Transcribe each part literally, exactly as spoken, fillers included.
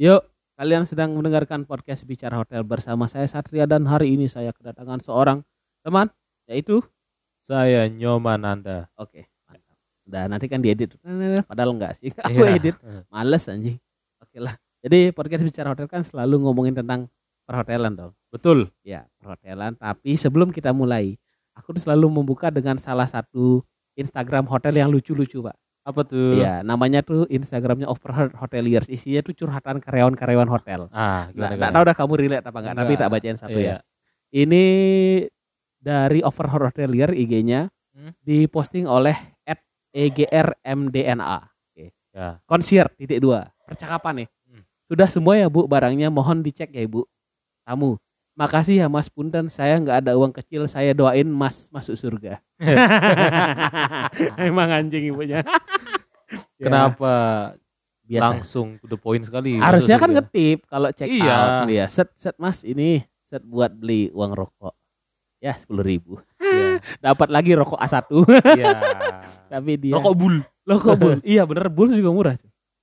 Yuk, kalian sedang mendengarkan podcast Bicara Hotel bersama saya Satria, dan hari ini saya kedatangan seorang teman, yaitu saya Nyoman Nanda. Oke, mantap. Nah, nanti kan diedit. Padahal enggak sih, aku yeah. edit. Males anjing. Oke lah. Jadi podcast Bicara Hotel kan selalu ngomongin tentang perhotelan dong. Betul. Ya, perhotelan. Tapi sebelum kita mulai, aku selalu membuka dengan salah satu Instagram hotel yang lucu-lucu, Pak. Apa tuh? Iya, namanya tuh Instagramnya Overheard Hoteliers. Isinya tuh curhatan karyawan-karyawan hotel. Ah, gimana, nah, gimana? Gak tahu udah kamu relate apa enggak, tapi tak bacain satu iya. ya. Ini dari Overheard Hotelier I G-nya hmm? diposting oleh at e g r m d n a. Oke. Ya. Concierge titik dua. Percakapan nih. Hmm. Sudah semua ya, Bu, barangnya mohon dicek ya, Ibu. Tamu. Makasih ya Mas Punten, saya nggak ada uang kecil, saya doain Mas masuk surga. Emang anjing ibunya. Kenapa biasa. Langsung to the point sekali. Harusnya kan surga. Ngetip kalau check iya. out dia. Set set Mas ini set buat beli uang rokok. Ya sepuluh ribu. Yeah. Dapat lagi rokok A satu. Iya. Tapi dia rokok bul, rokok bul. Iya bener, bul juga murah.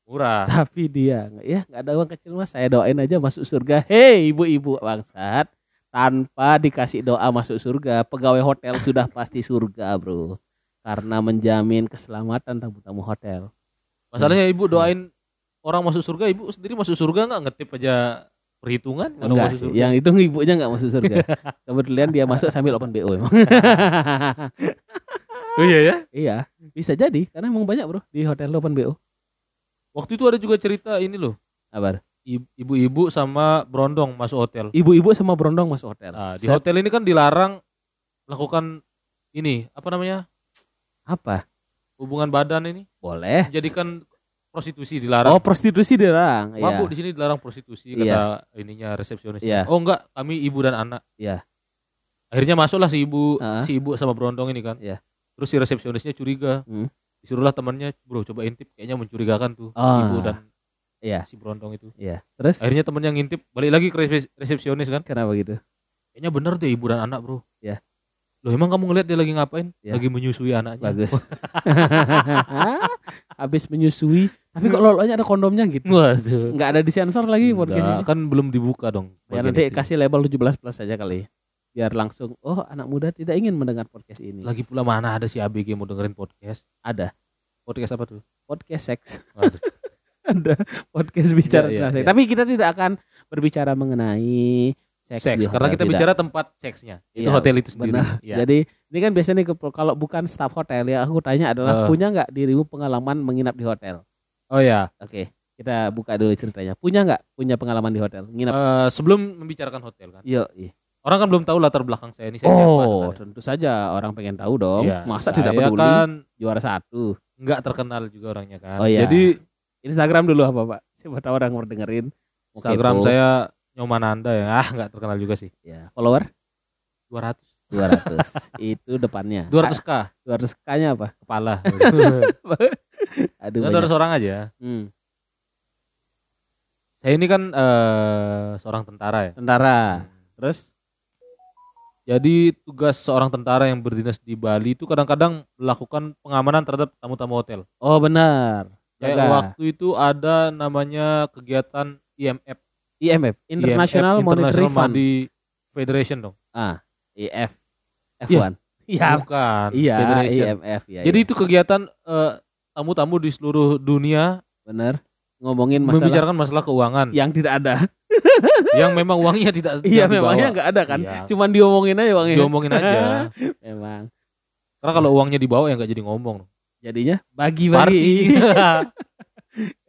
Murah. Tapi dia ya nggak ada uang kecil Mas, saya doain aja masuk surga. Hei ibu-ibu bangsat, tanpa dikasih doa masuk surga, pegawai hotel sudah pasti surga bro, karena menjamin keselamatan tamu-tamu hotel. Masalahnya ibu doain orang masuk surga, ibu sendiri masuk surga nggak, ngetip aja perhitungan? Enggak sih, yang itu ibunya nggak masuk surga. Kebetulan dia masuk sambil open B O emang. Oh iya ya? Iya, bisa jadi karena emang banyak bro di hotel open B O. Waktu itu ada juga cerita ini loh. Apa? Ibu-ibu sama berondong masuk hotel. Ibu-ibu sama berondong masuk hotel. Nah, di Set. hotel ini kan dilarang lakukan ini, apa namanya? Apa? Hubungan badan ini. Boleh. Jadikan prostitusi dilarang. Oh, prostitusi dilarang. Mabuk iya. di sini dilarang prostitusi kata iya. ininya resepsionis. Iya. Oh, enggak, kami ibu dan anak. Iya. Akhirnya masuklah si ibu, uh-huh. si ibu sama berondong ini kan. Iya. Terus si resepsionisnya curiga. Hmm. Disuruhlah temannya, bro coba intip, kayaknya mencurigakan tuh oh. ibu dan yeah. si berondong itu. Iya. Yeah. Terus? Akhirnya temannya ngintip, balik lagi ke resepsionis kan. Kenapa gitu? Kayaknya bener tuh ibu dan anak bro. Iya. Yeah. Loh emang kamu ngeliat dia lagi ngapain? Yeah. Lagi menyusui anaknya. Bagus. Habis menyusui, tapi kok loloknya ada kondomnya gitu. Waduh. Nggak ada di sensor lagi podcastnya. Kan belum dibuka dong. Ya nanti itu. Kasih label tujuh belas plus aja kali. Biar langsung, oh anak muda tidak ingin mendengar podcast ini. Lagi pula mana ada si A B G mau dengerin podcast? Ada. Podcast apa tuh? Podcast seks. Ada podcast bicara tentang seks. Tapi kita tidak akan berbicara mengenai seks, seks karena kita tidak. Bicara tempat seksnya. Itu ya, hotel itu sendiri. Ya. Jadi ini kan biasanya nih, kalau bukan staff hotel ya aku tanya adalah uh. punya nggak dirimu pengalaman menginap di hotel? Oh ya. Oke. Okay. Kita buka dulu ceritanya. Punya nggak? Punya pengalaman di hotel? Nginap. Uh, sebelum membicarakan hotel kan. Iya. Orang kan belum tahu latar belakang saya ini saya oh, siapa. Oh, tentu saja orang pengen tahu dong. Ya, masa tidak peduli kan, juara satu. Enggak terkenal juga orangnya kan. Oh, iya. Jadi Instagram dulu apa Pak? Siapa tahu orang mau dengerin. Instagram kepo. Saya Nyoman Nanda ya. Ah, enggak terkenal juga sih. Ya, follower dua ratus. dua ratus. Itu depannya. dua ratus k. dua ratus k-nya apa? Kepala. Aduh. dua ratus orang aja. Hmm. Saya ini kan uh, seorang tentara ya. Tentara. Hmm. Terus jadi tugas seorang tentara yang berdinas di Bali itu kadang-kadang melakukan pengamanan terhadap tamu-tamu hotel. Oh benar. Kayak waktu itu ada namanya kegiatan I M F. I M F, International Monetary Fund Federation dong. Ah, I F. F satu. Iya. Bukan. Iya. I M F. Ya, jadi ya. Itu kegiatan uh, tamu-tamu di seluruh dunia. Benar. Ngomongin masalah. Membicarakan masalah keuangan. Yang tidak ada. Yang memang uangnya tidak iya memangnya nggak ada kan iya. Cuman diomongin aja uangnya diomongin aja memang karena kalau uangnya dibawa ya nggak jadi ngomong jadinya bagi-bagi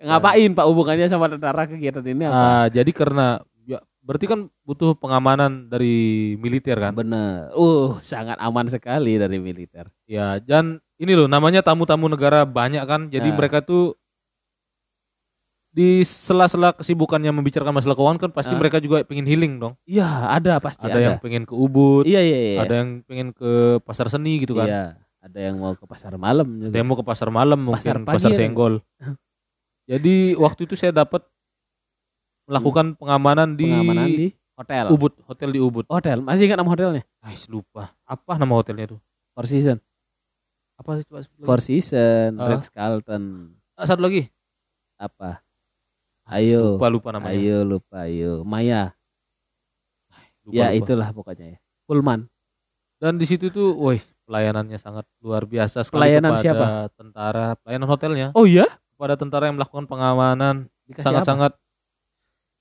ngapain Pak hubungannya sama tentara kegiatan ini apa uh, jadi karena ya, berarti kan butuh pengamanan dari militer kan bener uh sangat aman sekali dari militer ya dan ini loh namanya tamu-tamu negara banyak kan jadi nah. mereka tuh di sela-sela kesibukannya membicarakan masalah keuangan kan pasti uh. mereka juga pengen healing dong. Iya, ada pasti ada. Ada yang pengen ke Ubud. Iya, iya, iya. Ada yang pengen ke pasar seni gitu kan. Iya, ada yang mau ke pasar malam juga. Ada yang mau ke pasar malam pasar mungkin pasar ya. Senggol. Jadi waktu itu saya dapat melakukan pengamanan di, pengamanan di hotel. Ubud, hotel di Ubud. Hotel, masih ingat nama hotelnya? Ais lupa. Apa nama hotelnya tuh? Four Seasons. Apa sih coba? Four Seasons, uh. Ritz Carlton. Satu lagi. Apa? Ayo. Lupa lupa namanya. Ayo lupa ayo. Maya. Lupa, ya lupa. Itulah pokoknya ya. Pullman. Dan di situ tuh, woi, pelayanannya sangat luar biasa sekali. Pelayanan kepada siapa? Tentara, pelayanan hotelnya. Oh iya? Kepada tentara yang melakukan pengamanan. Sangat-sangat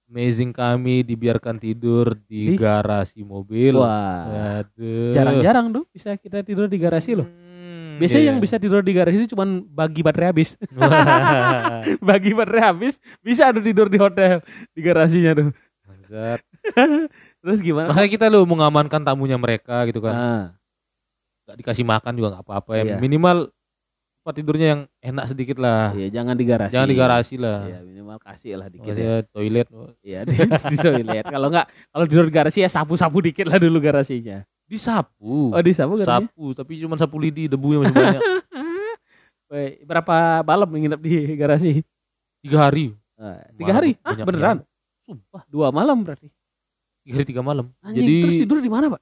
amazing, kami dibiarkan tidur di, di? garasi mobil. Wah. Aduh. Jarang-jarang tuh bisa kita tidur di garasi loh. Hmm, biasanya yeah. yang bisa tidur di garasi itu cuma bagi baterai habis. Bagi baterai habis bisa tuh tidur di hotel di garasinya tuh. Terus gimana? Makanya kita loh mengamankan tamunya mereka gitu kan. Nah. Gak dikasih makan juga gak apa-apa ya. Iya. Minimal tempat tidurnya yang enak sedikit lah. Iya, jangan di garasi. Jangan di garasi lah. Iya, minimal kasih lah dikit. Kasih ya. Toilet. Iya, di, di toilet. Kalau enggak, kalau tidur di garasi ya sapu-sapu dikit lah dulu garasinya. Disapu. Oh, disapu garasinya. Sapu, tapi cuma sapu lidi, debunya masih banyak. Woi, berapa malam nginep di garasi? Tiga hari. Nah, tiga malam, hari? Ah, beneran? Malam. Sumpah, dua malam berarti. Tiga hari tiga malam. Anjing, jadi terus tidur di mana, Pak?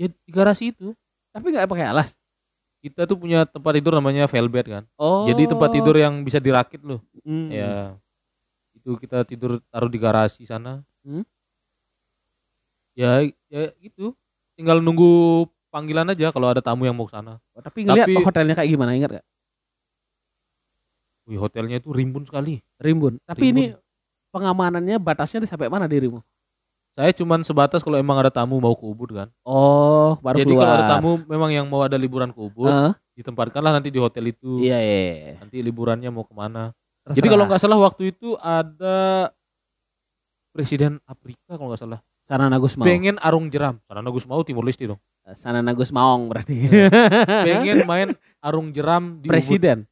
Ya di garasi itu. Tapi enggak pakai alas. Kita tuh punya tempat tidur namanya velvet kan. Oh. Jadi tempat tidur yang bisa dirakit loh. Mm. Ya. Itu kita tidur taruh di garasi sana. Mm. Ya, ya gitu. Tinggal nunggu panggilan aja kalau ada tamu yang mau ke sana. Oh, tapi ngelihat tapi, hotelnya kayak gimana, ingat enggak? Wih, hotelnya itu rimbun sekali. Rimbun. Tapi rimbun. Ini pengamanannya batasnya sampai mana dirimu? Saya cuman sebatas kalau emang ada tamu mau ke Ubud kan. Oh, baru jadi keluar. Kalau ada tamu memang yang mau ada liburan ke Ubud, uh. ditempatkanlah nanti di hotel itu. Iya, yeah, iya. Yeah. Nanti liburannya mau kemana. Terserah. Jadi kalau nggak salah waktu itu ada Presiden Afrika kalau nggak salah. Sananagus Maung. Pengen arung jeram. Sananagus Maung Timur Leste dong. Sananagus Maung berarti. Pengen main arung jeram di Presiden. Ubud.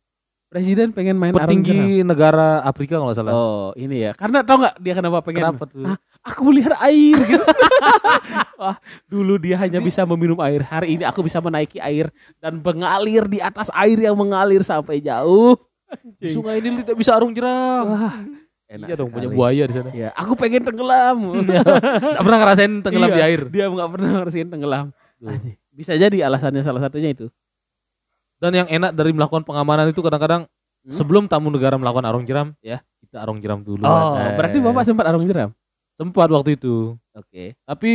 Presiden pengen main petinggi negara Afrika kalau nggak salah. Oh ini ya, karena tau nggak dia kenapa pengen? Kenapa tuh? Ah, aku melihara air. Gitu. Wah, dulu dia hanya bisa meminum air. Hari ini aku bisa menaiki air dan mengalir di atas air yang mengalir sampai jauh. Di sungai ini tidak bisa arung jeram. Wah, enak. Iya dong, punya buaya di sana. Ya, aku pengen tenggelam. Nggak pernah ngerasain tenggelam iya, di air. Dia nggak pernah ngerasain tenggelam. Tuh. Bisa jadi alasannya salah satunya itu. Dan yang enak dari melakukan pengamanan itu kadang-kadang hmm? sebelum tamu negara melakukan arung jeram, ya kita arung jeram dulu. Oh, eh. berarti Bapak sempat arung jeram? Sempat waktu itu. Oke. Okay. Tapi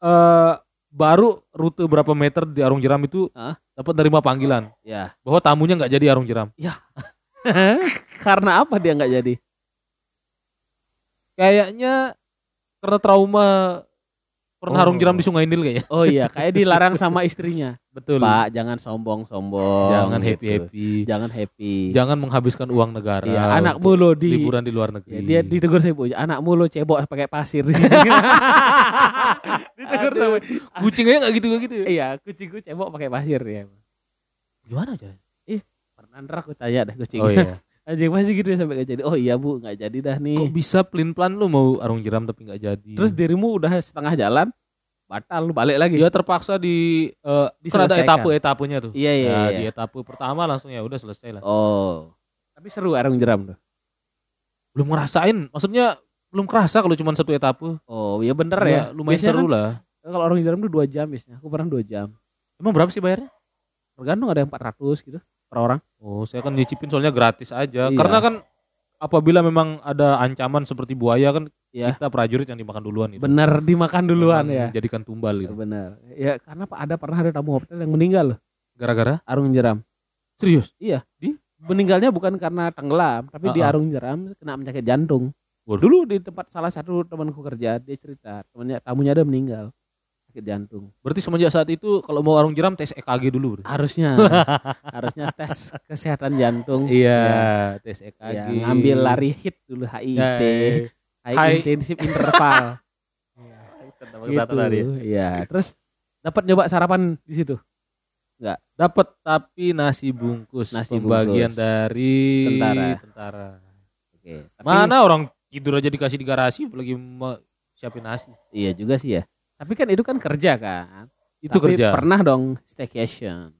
uh, baru rute berapa meter di arung jeram itu huh? dapat nerima panggilan. Ya. Bahwa tamunya nggak jadi arung jeram. Ya. Karena apa dia nggak jadi? Kayaknya karena trauma. Pernah oh. arung jeram di Sungai Nil kayaknya. Oh iya, kayak dilarang sama istrinya. Betul. Pak, jangan sombong-sombong. Jangan gitu. happy-happy. Jangan happy. Jangan menghabiskan uang negara. Iya, anakmu lo di liburan di luar negeri. Ya, dia ditegur saya, Bu. Anakmu lo cebok pakai pasir di sini. Ditegur sama kucingnya enggak gitu gitu. Iya, kucingku cebok pakai pasir ya. Gimana aja? Ih, eh, pernah ntar aku tanya dah kucing. Oh iya. Anjing masih gitu ya sampai enggak jadi. Oh iya, Bu, enggak jadi dah nih. Kok bisa pelin-pelan lu mau arung jeram tapi enggak jadi. Terus dirimu udah setengah jalan batal lu balik lagi. Ya terpaksa di uh, ada etape-etapenya tuh. Iya iya, nah, iya. Di etape pertama langsung ya udah selesai lah. Oh. Tapi seru arung jeram tuh. Belum ngerasain. Maksudnya belum kerasa kalau cuma satu etape. Oh, iya bener ya. ya. Lumayan biasanya seru kan, lah. Kalau arung jeram tuh dua jam biasanya. Aku pernah dua jam. Emang berapa sih bayarnya? Tergantung, ada yang empat ratus gitu. Per orang. Oh, saya kan nyicipin soalnya gratis aja. Iya. Karena kan apabila memang ada ancaman seperti buaya kan iya. kita prajurit yang dimakan duluan itu. Benar, dimakan duluan memang ya. Jadikan tumbal gitu. Benar. Ya, karena Pak ada pernah ada tamu hotel yang meninggal loh gara-gara arung jeram. Serius? Iya, di meninggalnya bukan karena tenggelam, tapi uh-uh. di arung jeram kena penyakit jantung. Waduh. Dulu di tempat salah satu temanku kerja, dia cerita, temannya tamunya ada meninggal. Sakit jantung. Berarti semenjak saat itu kalau mau arung jeram tes E K G dulu. Berarti. Harusnya, harusnya tes kesehatan jantung. Iya, ya. Tes E K G. Ya, ngambil lari hit dulu H I I T, high Hi. intensive interval. Iya, gitu. Ya. Terus dapat nyoba sarapan di situ? Enggak, dapat tapi nasi bungkus. Nasi pembagian bungkus dari tentara. tentara. Oke. Tapi, mana orang tidur aja dikasih di garasi, apalagi mau siapin nasi. Iya juga sih ya. Tapi kan itu kan kerja kan. Itu tapi kerja. Pernah dong staycation.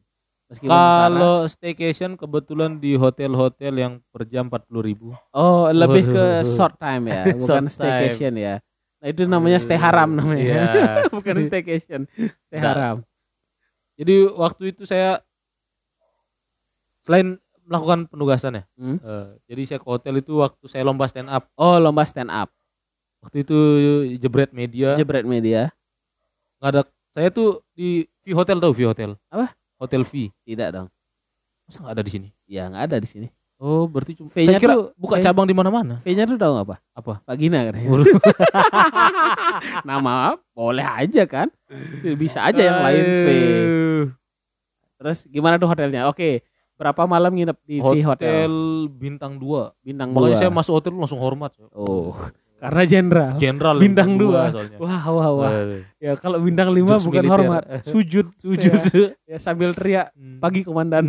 Kalau staycation kebetulan di hotel-hotel yang per jam empat puluh ribu. Oh, lebih ke short time ya, bukan staycation time. Ya. Nah, itu namanya stay haram namanya. Yeah. Bukan staycation, stay haram. Nah, jadi waktu itu saya selain melakukan penugasannya. Hmm? Uh, jadi saya ke hotel itu waktu saya lomba stand up. Oh, lomba stand up. Waktu itu Jebret Media. Jebret Media. Nggak ada. Saya tuh di V Hotel, tahu V Hotel? Apa? Hotel V. Tidak dong. Masa nggak ada di sini? Ya nggak ada di sini. Oh, berarti cuma V-nya tuh buka cabang di mana-mana. V-nya tuh tahu apa? Apa? Vagina kan. Nama boleh aja kan? Bisa aja yang lain V. Terus gimana tuh hotelnya? Oke, berapa malam nginep di V Hotel? Hotel bintang dua. Bintang dua. Makanya saya masuk hotel langsung hormat. Oh. Karena jenderal. Jenderal bintang dua. Wah, wah, wah. Ya kalau bintang lima bukan hormat, sujud, sujud. Ya, ya sambil teriak, "Pagi komandan."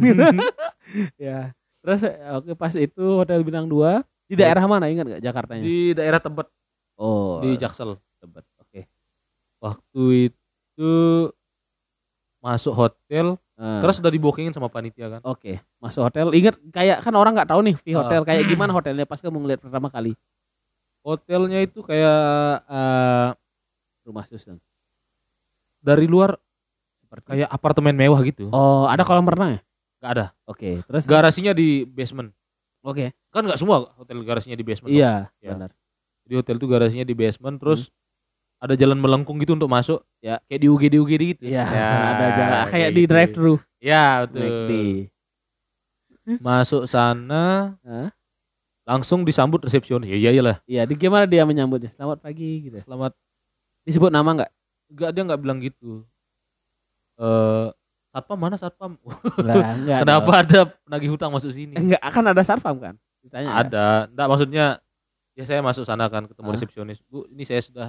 Ya. Terus oke, pas itu hotel bintang dua di daerah mana, ingat gak Jakartanya? Di daerah Tebet. Oh, di Jaksel, Tebet. Oke. Waktu itu masuk hotel, hmm. terus udah dibookingin sama panitia kan. Oke, masuk hotel. Ingat kayak kan orang nggak tahu nih V Hotel, kayak gimana hotelnya pas kamu ngeliat pertama kali? Hotelnya itu kayak uh, rumah susun. Dari luar seperti kayak apartemen mewah gitu. Oh, ada kolam renang ya? Gak ada. Oke, okay, terus garasinya di basement. Oke. Okay. Kan gak semua hotel garasinya di basement. Iya, kan? Ya. Benar. Jadi hotel itu garasinya di basement, terus hmm. ada jalan melengkung gitu untuk masuk. Ya, kayak di U G D U G D gitu. Iya, ya, ada jalan kayak, kayak di gitu. Drive thru. Iya, betul. Masuk sana, huh? Langsung disambut resepsionis. Ya iyalah. Iya, di gimana dia menyambutnya? Selamat pagi gitu. Selamat. Disebut nama enggak? Enggak, dia enggak bilang gitu. Eh uh, Satpam mana Satpam? Lah, kenapa dong. Ada penagih hutang masuk sini? Enggak, akan ada Satpam kan? Ditanya. Ada. Kan? Enggak, maksudnya ya saya masuk sana kan ketemu ah. resepsionis. Bu, ini saya sudah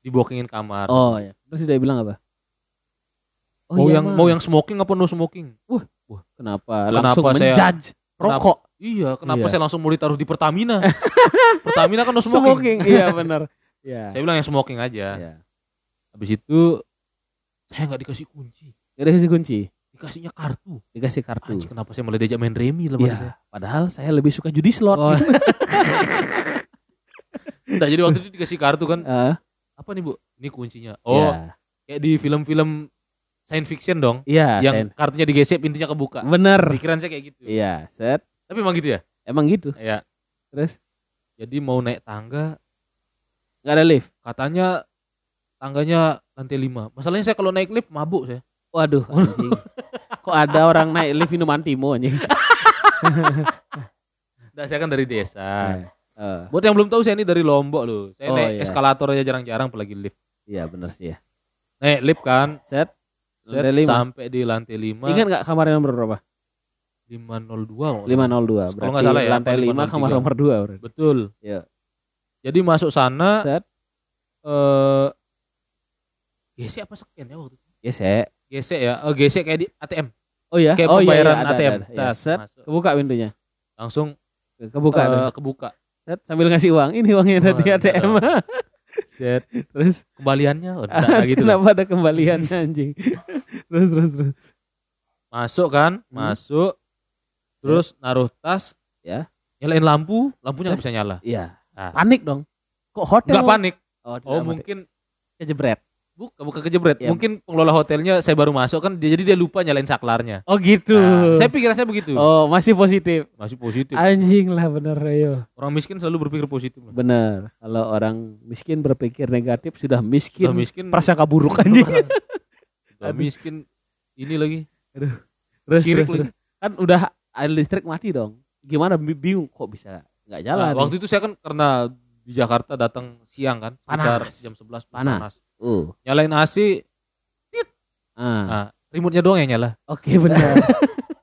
dibookingin kamar. Oh ya. Terus dia bilang apa? Oh, mau iya, yang ma. mau yang smoking apa no smoking? Wah, uh, uh, kenapa? Langsung kenapa menjudge rokok. Kenapa, iya, kenapa iya. saya langsung mau ditaruh di Pertamina? Pertamina kan no smoking. Smoking. Iya, benar. Iya. Saya bilang yang smoking aja. Iya. Habis itu saya enggak dikasih kunci. Gak dikasih kunci, dikasihnya kartu, dikasih kartu. Anjir, kenapa saya malah diajak main remi lah ya, saya. Padahal saya lebih suka judi slot. Oh. Nah, jadi waktu itu dikasih kartu kan, uh. apa nih bu? Ini kuncinya. Oh, yeah. Kayak di film-film science fiction dong, yeah, yang science. Kartunya digesek pintunya kebuka. Bener. Pikiran saya kayak gitu. Iya, yeah, set. Tapi emang gitu ya? Emang gitu. Iya. Terus, jadi mau naik tangga, nggak ada lift. Katanya tangganya lantai lima. Masalahnya saya kalau naik lift mabuk saya. Waduh, anjing. Kok ada orang naik lift minuman Timo anjing. Nah, saya kan dari desa. Uh. Buat yang belum tahu saya ini dari Lombok loh. Saya oh, naik iya. eskalator aja jarang-jarang apalagi lift. Iya, benar sih ya. Naik lift kan, set, set sampai di lantai lima. Ingat enggak kamarnya nomor berapa? lima nol dua. lima nol dua. Kalau enggak salah ya, lantai lima kamar nomor dua berarti. Betul. Iya. Jadi masuk sana, set. Eh gesek apa scan ya waktu itu? Gesek. Gesek ya, oh gesek kayak di A T M. Oh ya, kayak oh, pembayaran iya, iya, ada, A T M. Ada, ada. Ya, set, masuk. Kebuka pintunya. Langsung kebuka, uh, kebuka. Set, sambil ngasih uang. Ini uangnya oh, dari A T M. Set, terus kembaliannya udah oh, gitu. Kenapa ada kembaliannya anjing? terus terus terus. Masuk kan? Hmm. Masuk. Terus naruh tas, ya. Nyalain lampu, lampunya enggak bisa nyala. Iya. Nah. Panik dong. Kok hotel? Enggak panik. Oh, oh mungkin kejebret. Buka, buka kejebret. Ya. Mungkin pengelola hotelnya saya baru masuk kan, jadi dia lupa nyalain saklarnya. Oh gitu. Nah, saya pikiran saya begitu. Oh masih positif. Masih positif. Anjing lah bener yo. Orang miskin selalu berpikir positif. Bener. Kalau orang miskin berpikir negatif sudah miskin. Sudah miskin. Prasangka buruk anjing. Sudah miskin. Ini lagi. Aduh. Terus, terus, lagi. Terus. Kan udah air listrik mati dong. Gimana bingung kok bisa nggak jalan? Nah, waktu itu saya kan karena di Jakarta datang siang kan, sekitar jam sebelas panas. Uh. Nyalain A C, tit. Ah. Nah, remote-nya doang yang nyala. Oke, okay, benar.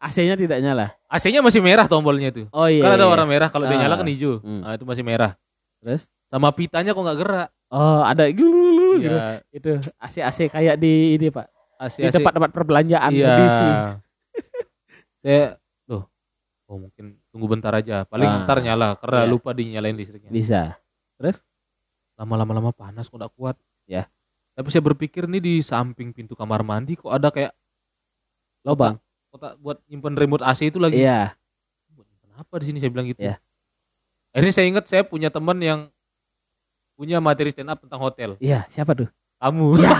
A C-nya tidak nyala. A C-nya masih merah tombolnya itu. Oh iya. Kalau ada warna merah, kalau uh. dia nyala kan hijau. Hmm. Nah, itu masih merah. Terus sama pitanya kok enggak gerak. Oh, ada gululu gitu. Ya. Itu A C-A C kayak di ini, Pak. A C, di tempat-tempat perbelanjaan ya. Di sini. Saya tuh. Oh, mungkin tunggu bentar aja. Paling ah. ntar nyala karena ya. lupa dinyalain listriknya. Bisa. Terus lama-lama-lama panas kok enggak kuat. Ya. Tapi saya berpikir nih di samping pintu kamar mandi kok ada kayak lubang kotak buat nyimpen remote A C itu lagi. Iya. Kenapa di sini saya bilang gitu? Iya. Akhirnya saya ingat saya punya teman yang punya materi stand up tentang hotel. Iya, siapa tuh? Kamu. Iya.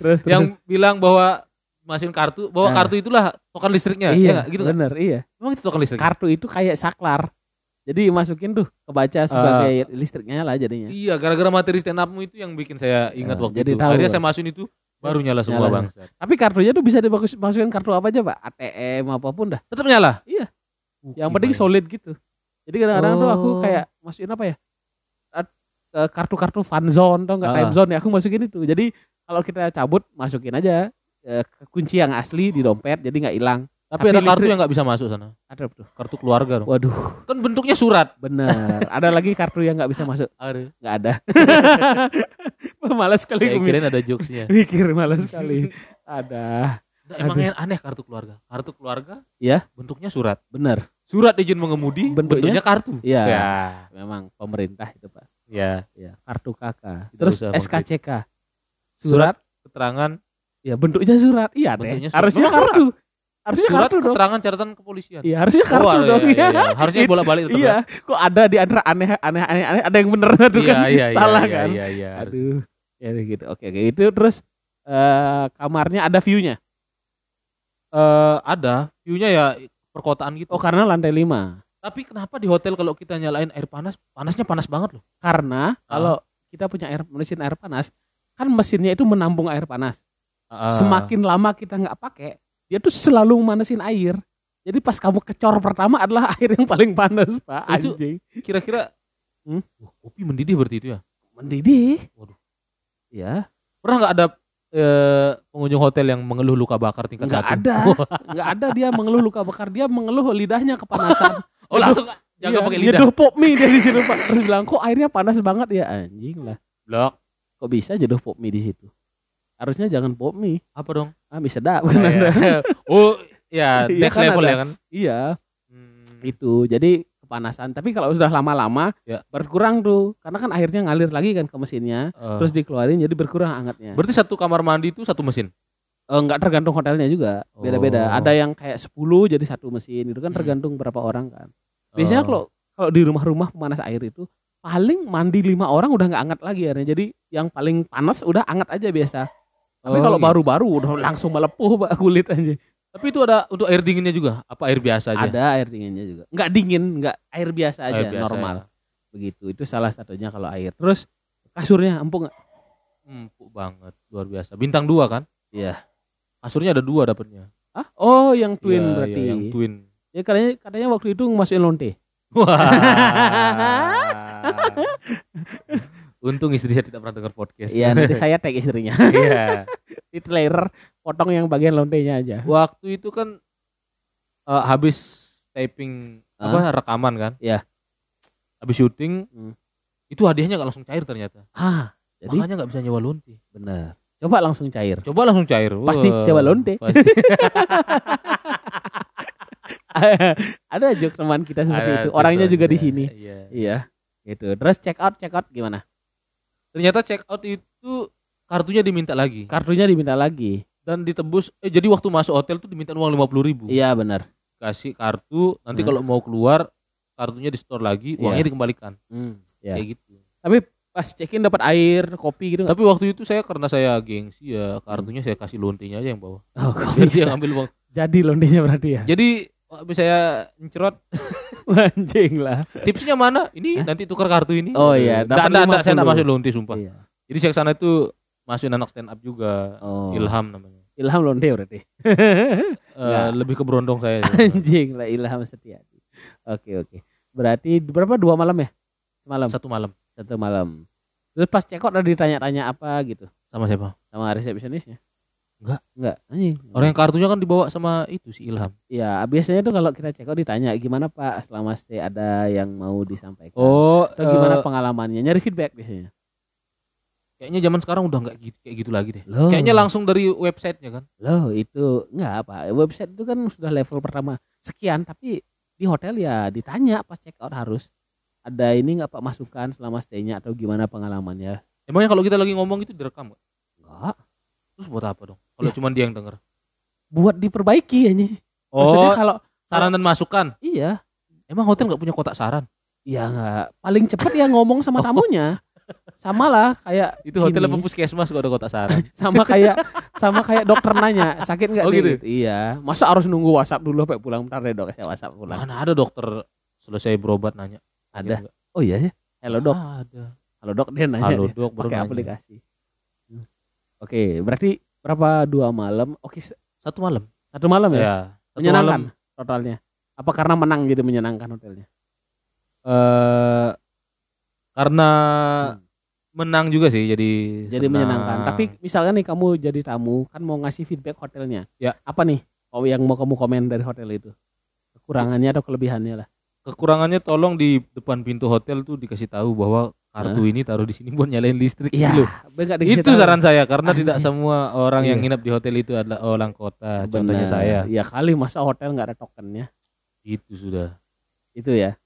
Terus, terus yang bilang bahwa masukin kartu, bawa nah. kartu itulah token listriknya. Iya, ya, gitu bener, kan? Iya. Emang itu token listrik. Kartu itu kayak saklar. Jadi masukin tuh kebaca sebagai uh, listriknya lah jadinya. Iya, gara-gara materi stand up-mu itu yang bikin saya ingat nah, waktu jadi itu. Akhirnya saya masukin itu baru nyala semua, nyala. Bang. Tapi kartunya tuh bisa dimasukin kartu apa aja, Pak? A T M apapun dah. Tetap nyala. Iya. Uh, yang penting solid gitu. Jadi kadang-kadang oh. tuh aku kayak masukin apa ya? Kartu-kartu fun zone atau enggak uh. time zone ya, aku masukin itu. Jadi kalau kita cabut masukin aja eh, kunci yang asli di dompet jadi enggak hilang. Tapi, Tapi ada kartu yang nggak bisa masuk sana. Ada tuh. Kartu keluarga dong. Waduh. Kan bentuknya surat. Bener. Ada lagi kartu yang nggak bisa masuk. Aduh. Nggak ada. Malas sekali. Saya kirain ada jokesnya. Pikir malas sekali. Ada. Nah, emangnya aneh kartu keluarga. Kartu keluarga. Ya. Bentuknya surat. Bener. Surat izin mengemudi. Bentuknya, bentuknya kartu. Iya. Ya. Memang pemerintah itu Pak. Iya. Ya. Kartu K K. Terus S K C K. Surat, surat keterangan. Ya bentuknya surat. Iya deh. Surat. Harusnya kartu. Harusnya surat kartu keterangan dong. Catatan kepolisian. Iya, harusnya kartu oh, dong. Iya, iya, iya. Harusnya bolak-balik tetap. Iya, kok ada di antara aneh-aneh aneh ada yang benar tuh kan. Iya, iya, salah iya, kan. Iya, iya, iya. Aduh. Ya gitu. Oke, oke. Itu terus uh, kamarnya ada view-nya. Uh, ada. View-nya ya perkotaan gitu. Oh, karena lantai lima. Tapi kenapa di hotel kalau kita nyalain air panas, panasnya panas banget loh. Karena ah. kalau kita punya air mesin air panas, kan mesinnya itu menampung air panas. Ah. Semakin lama kita enggak pakai, dia tuh selalu manasin air. Jadi pas kamu kecor pertama adalah air yang paling panas, Pak. Itu anjing. Kira-kira hmm? Wah, kopi mendidih berarti itu ya? Mendidih. Waduh. Ya. Pernah enggak ada e, pengunjung hotel yang mengeluh luka bakar tingkat satu? Enggak ada. Enggak ada dia mengeluh luka bakar. Dia mengeluh lidahnya kepanasan. Oh, nyeduh, langsung jangan iya, pakai lidah. Nyeduh pop mie dia di situ, Pak. Terus bilang, "Kok airnya panas banget ya?" Anjing lah. Blok. Kok bisa nyeduh pop mie di situ? Harusnya jangan pop mie. Apa dong? Ah, bisa dah. Oh, iya. oh ya, next iya, level kan ya kan? Iya. Hmm. Itu. Jadi kepanasan. Tapi kalau sudah lama-lama ya. berkurang tuh. Karena kan airnya ngalir lagi kan ke mesinnya. Uh. Terus dikeluarin jadi berkurang hangatnya. Berarti satu kamar mandi itu satu mesin? Uh, enggak, tergantung hotelnya juga. Beda-beda. Oh. Ada yang kayak sepuluh jadi satu mesin. Itu kan tergantung hmm. berapa orang kan. Biasanya kalau kalau di rumah-rumah pemanas air itu paling mandi lima orang udah gak hangat lagi airnya. Jadi yang paling panas udah hangat aja biasa. Tapi oh, kalau gitu. baru-baru udah langsung melepuh Pak kulit aja. Tapi itu ada untuk air dinginnya juga? Apa air biasa aja? Ada air dinginnya juga. Enggak dingin, enggak air biasa aja, air biasa normal. Ya. Begitu. Itu salah satunya kalau air. Terus kasurnya empuk enggak? Empuk banget, luar biasa. Bintang dua kan? Iya. Kasurnya ada dua dapatnya. Hah? Oh, yang twin ya, berarti. Iya, yang twin. Ya katanya katanya waktu itu masukin lonte. Wah. Untung istri saya tidak pernah dengar podcast. Iya, nanti saya tag istrinya. Iya. Di trailer potong yang bagian lontenya aja. Waktu itu kan uh, habis taping uh, apa rekaman kan? Iya. Habis syuting, hmm. itu hadiahnya enggak langsung cair ternyata. Ah, jadi makanya enggak bisa nyewa lonte. Benar. Coba langsung cair. Coba langsung cair. Pasti wow. sewa lonte. Pasti. Ada joke teman kita seperti Ada, itu. Orangnya juga ya, di sini. Iya. Iya. Gitu. Terus check out, check out gimana? Ternyata check out itu kartunya diminta lagi. Kartunya diminta lagi. Dan ditebus. Eh jadi waktu masuk hotel tuh diminta uang lima puluh ribu. Iya benar. Kasih kartu. Nanti hmm. kalau mau keluar kartunya di store lagi. Uangnya yeah. dikembalikan. Hmm, yeah. Kayak gitu. Tapi pas check in dapat air, kopi gitu. Tapi gak? Waktu itu saya karena saya gengsi ya kartunya saya kasih lontenya aja yang bawa. Oh, jadi yang ambil uang. Jadi lontenya berarti ya. Jadi habis saya ncerot. Anjing lah. Tipsnya mana? Ini Hah? Nanti tukar kartu ini. Oh iya. Enggak enggak saya enggak masuk lonte sumpah. Iya. Jadi saya kesana itu masukin anak stand up juga. Oh. Ilham namanya. Ilham lonte berarti. uh, lebih ke berondong saya. Anjing lah Ilham Setia. Oke oke. Berarti berapa dua malam ya? Semalam. Satu malam. Satu malam. Terus pas check out ada ditanya-tanya apa gitu. Sama siapa? Sama resepsionisnya. Enggak, enggak. Anjing. Orang yang kartunya kan dibawa sama itu si Ilham. Iya, biasanya tuh kalau kita check out ditanya gimana Pak selama stay ada yang mau disampaikan. Oh, atau gimana uh, pengalamannya? Nyari feedback biasanya. Kayaknya zaman sekarang udah enggak gitu kayak gitu lagi deh. Loh. Kayaknya langsung dari websitenya kan. Loh, itu enggak apa. Website itu kan sudah level pertama sekian, tapi di hotel ya ditanya pas check out harus ada ini enggak Pak masukan selama stay-nya atau gimana pengalamannya. Emangnya kalau kita lagi ngomong itu direkam enggak? Enggak. Terus buat apa dong? Kalau ya. Cuma dia yang denger. Buat diperbaiki aja. Maksudnya oh, kalau saran dan masukan. Iya. Emang hotel enggak punya kotak saran? Iya enggak. Paling cepat ya ngomong sama tamunya. sama lah kayak itu hotel apa puskesmas gak ada kotak saran. Sama kayak sama kayak dokter nanya sakit nggak oh, nih gitu? Gitu. Iya, masa harus nunggu WhatsApp dulu sampai pulang, ntar deh dok saya WhatsApp pulang. Mana ada dokter selesai berobat nanya ada gitu. Oh iya ya, halo dok ah, ada halo dok dia nanya halo dok baru pakai aplikasi. hmm. Oke okay, berarti berapa dua malam? Oke okay, satu malam satu malam ya, ya satu menyenangkan malam. Totalnya apa karena menang jadi menyenangkan hotelnya? Uh, karena hmm. menang juga sih jadi jadi senang. Menyenangkan. Tapi misalnya nih kamu jadi tamu kan mau ngasih feedback hotelnya ya, apa nih oh yang mau kamu komen dari hotel itu, kekurangannya atau kelebihannya lah? Kekurangannya tolong di depan pintu hotel tuh dikasih tahu bahwa kartu nah. ini taruh di sini buat nyalain listrik ya, gitu. Itu saran saya karena anjir. Tidak semua orang iya. yang nginap di hotel itu adalah orang kota. Bener. Contohnya saya ya kali masa hotel nggak ada tokennya itu sudah itu ya.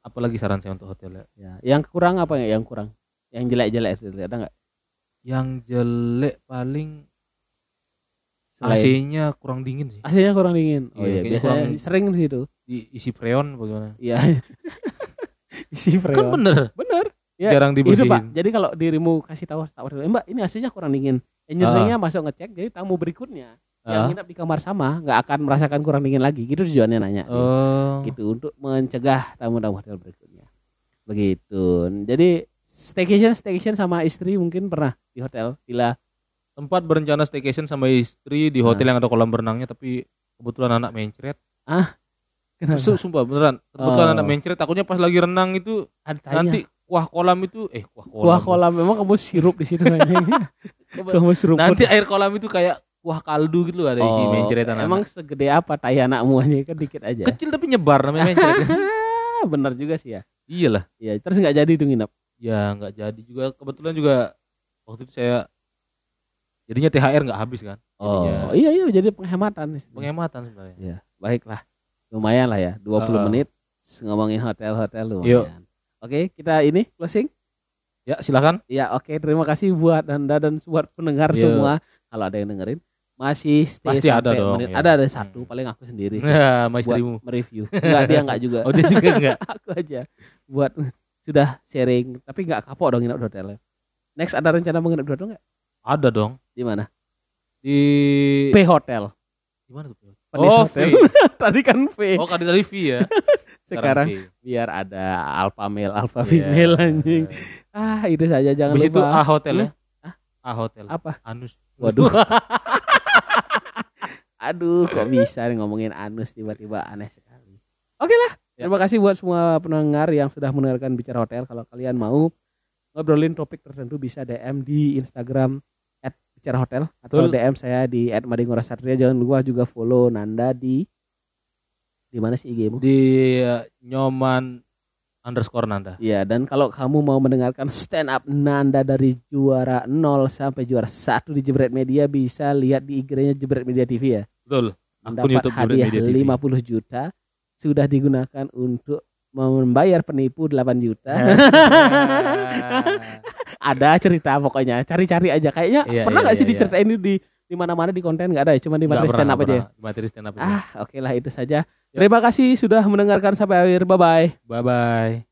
Apalagi saran saya untuk hotelnya ya. Yang kurang apa ya? Yang kurang, yang jelek-jelek ada nggak? Yang jelek paling A C-nya kurang dingin sih. A C-nya kurang dingin. Oh iya, biasanya sering di situ. Isi freon bagaimana? Iya. Isi freon. Kan bener, bener. Ya, jarang dibersihin. Itu, Pak. Jadi kalau dirimu kasih tahu, tahu eh, Mbak, ini A C-nya kurang dingin. Engineer-nya uh. masuk ngecek, jadi tamu berikutnya yang nginap di kamar sama nggak akan merasakan kurang dingin lagi, gitu tujuannya nanya oh. gitu untuk mencegah tamu-tamu hotel berikutnya begitu. Jadi staycation staycation sama istri mungkin pernah di hotel bila tempat berencana staycation sama istri di hotel nah. yang ada kolam berenangnya tapi kebetulan anak mencret ah kenapa? Sumpah beneran kebetulan oh. anak mencret, takutnya pas lagi renang itu Adanya. nanti kuah kolam itu eh kuah kolam kuah kolam memang kamu sirup di situ kamu sirup nanti pun. Air kolam itu kayak wah kaldu gitu loh ada isi oh, mencret anak. Emang segede apa tai anakmu aja kan dikit aja. Kecil tapi nyebar namanya mencret. Bener juga sih ya. Iyalah. Ya terus nggak jadi itu nginep. Ya nggak jadi juga, kebetulan juga waktu itu saya jadinya T H R nggak habis kan. Jadinya, oh iya iya jadi penghematan. Penghematan sebenarnya. Ya baiklah lumayan lah ya dua puluh uh, menit ngomongin hotel-hotel lumayan. Oke okay, kita ini closing. Ya silakan. Ya oke okay, terima kasih buat Anda dan buat pendengar yo. Semua kalau ada yang dengerin. Masih stay pasti ada dong menit, ya. ada ada satu paling aku sendiri sih ya, buat mereview nggak dia nggak juga oh dia juga nggak aku aja buat sudah sharing tapi nggak kapok dong nginep di hotelnya. Next ada rencana menginap di hotel nggak? Ada dong. Di mana? Di V Hotel. Di mana tuh? Oh V tadi kan V oh tadi tadi V ya. Sekarang V. Biar ada alpha male alpha female yeah. anjing ah itu saja jangan habis lupa. Itu A Hotel ya? Hah? A Hotel apa? Anus waduh. Aduh kok bisa ngomongin anus tiba-tiba aneh sekali. Oke lah ya. Terima kasih buat semua pendengar yang sudah mendengarkan Bicara Hotel. Kalau kalian mau ngobrolin topik tertentu bisa D M di Instagram at Bicara Hotel atau Betul. D M saya di at Satria. Jangan lupa juga follow Nanda di di mana sih I G-mu? Di uh, Nyoman underscore Nanda. Iya, dan kalau kamu mau mendengarkan stand up Nanda dari juara nol sampai juara satu di Jebret Media bisa lihat di I G-nya Jebret Media T V ya. Betul. Akun YouTube Jebret Media T V. lima puluh juta sudah digunakan untuk membayar penipu delapan juta. Ada cerita pokoknya, cari-cari aja kayaknya. Iya, pernah enggak iya, iya, sih iya. diceritain itu di di mana-mana di konten enggak ada ya, cuma di materi stand up aja. Ya? Materi stand up aja. Ah, oke lah itu saja. Terima kasih sudah mendengarkan sampai akhir. Bye bye. Bye bye.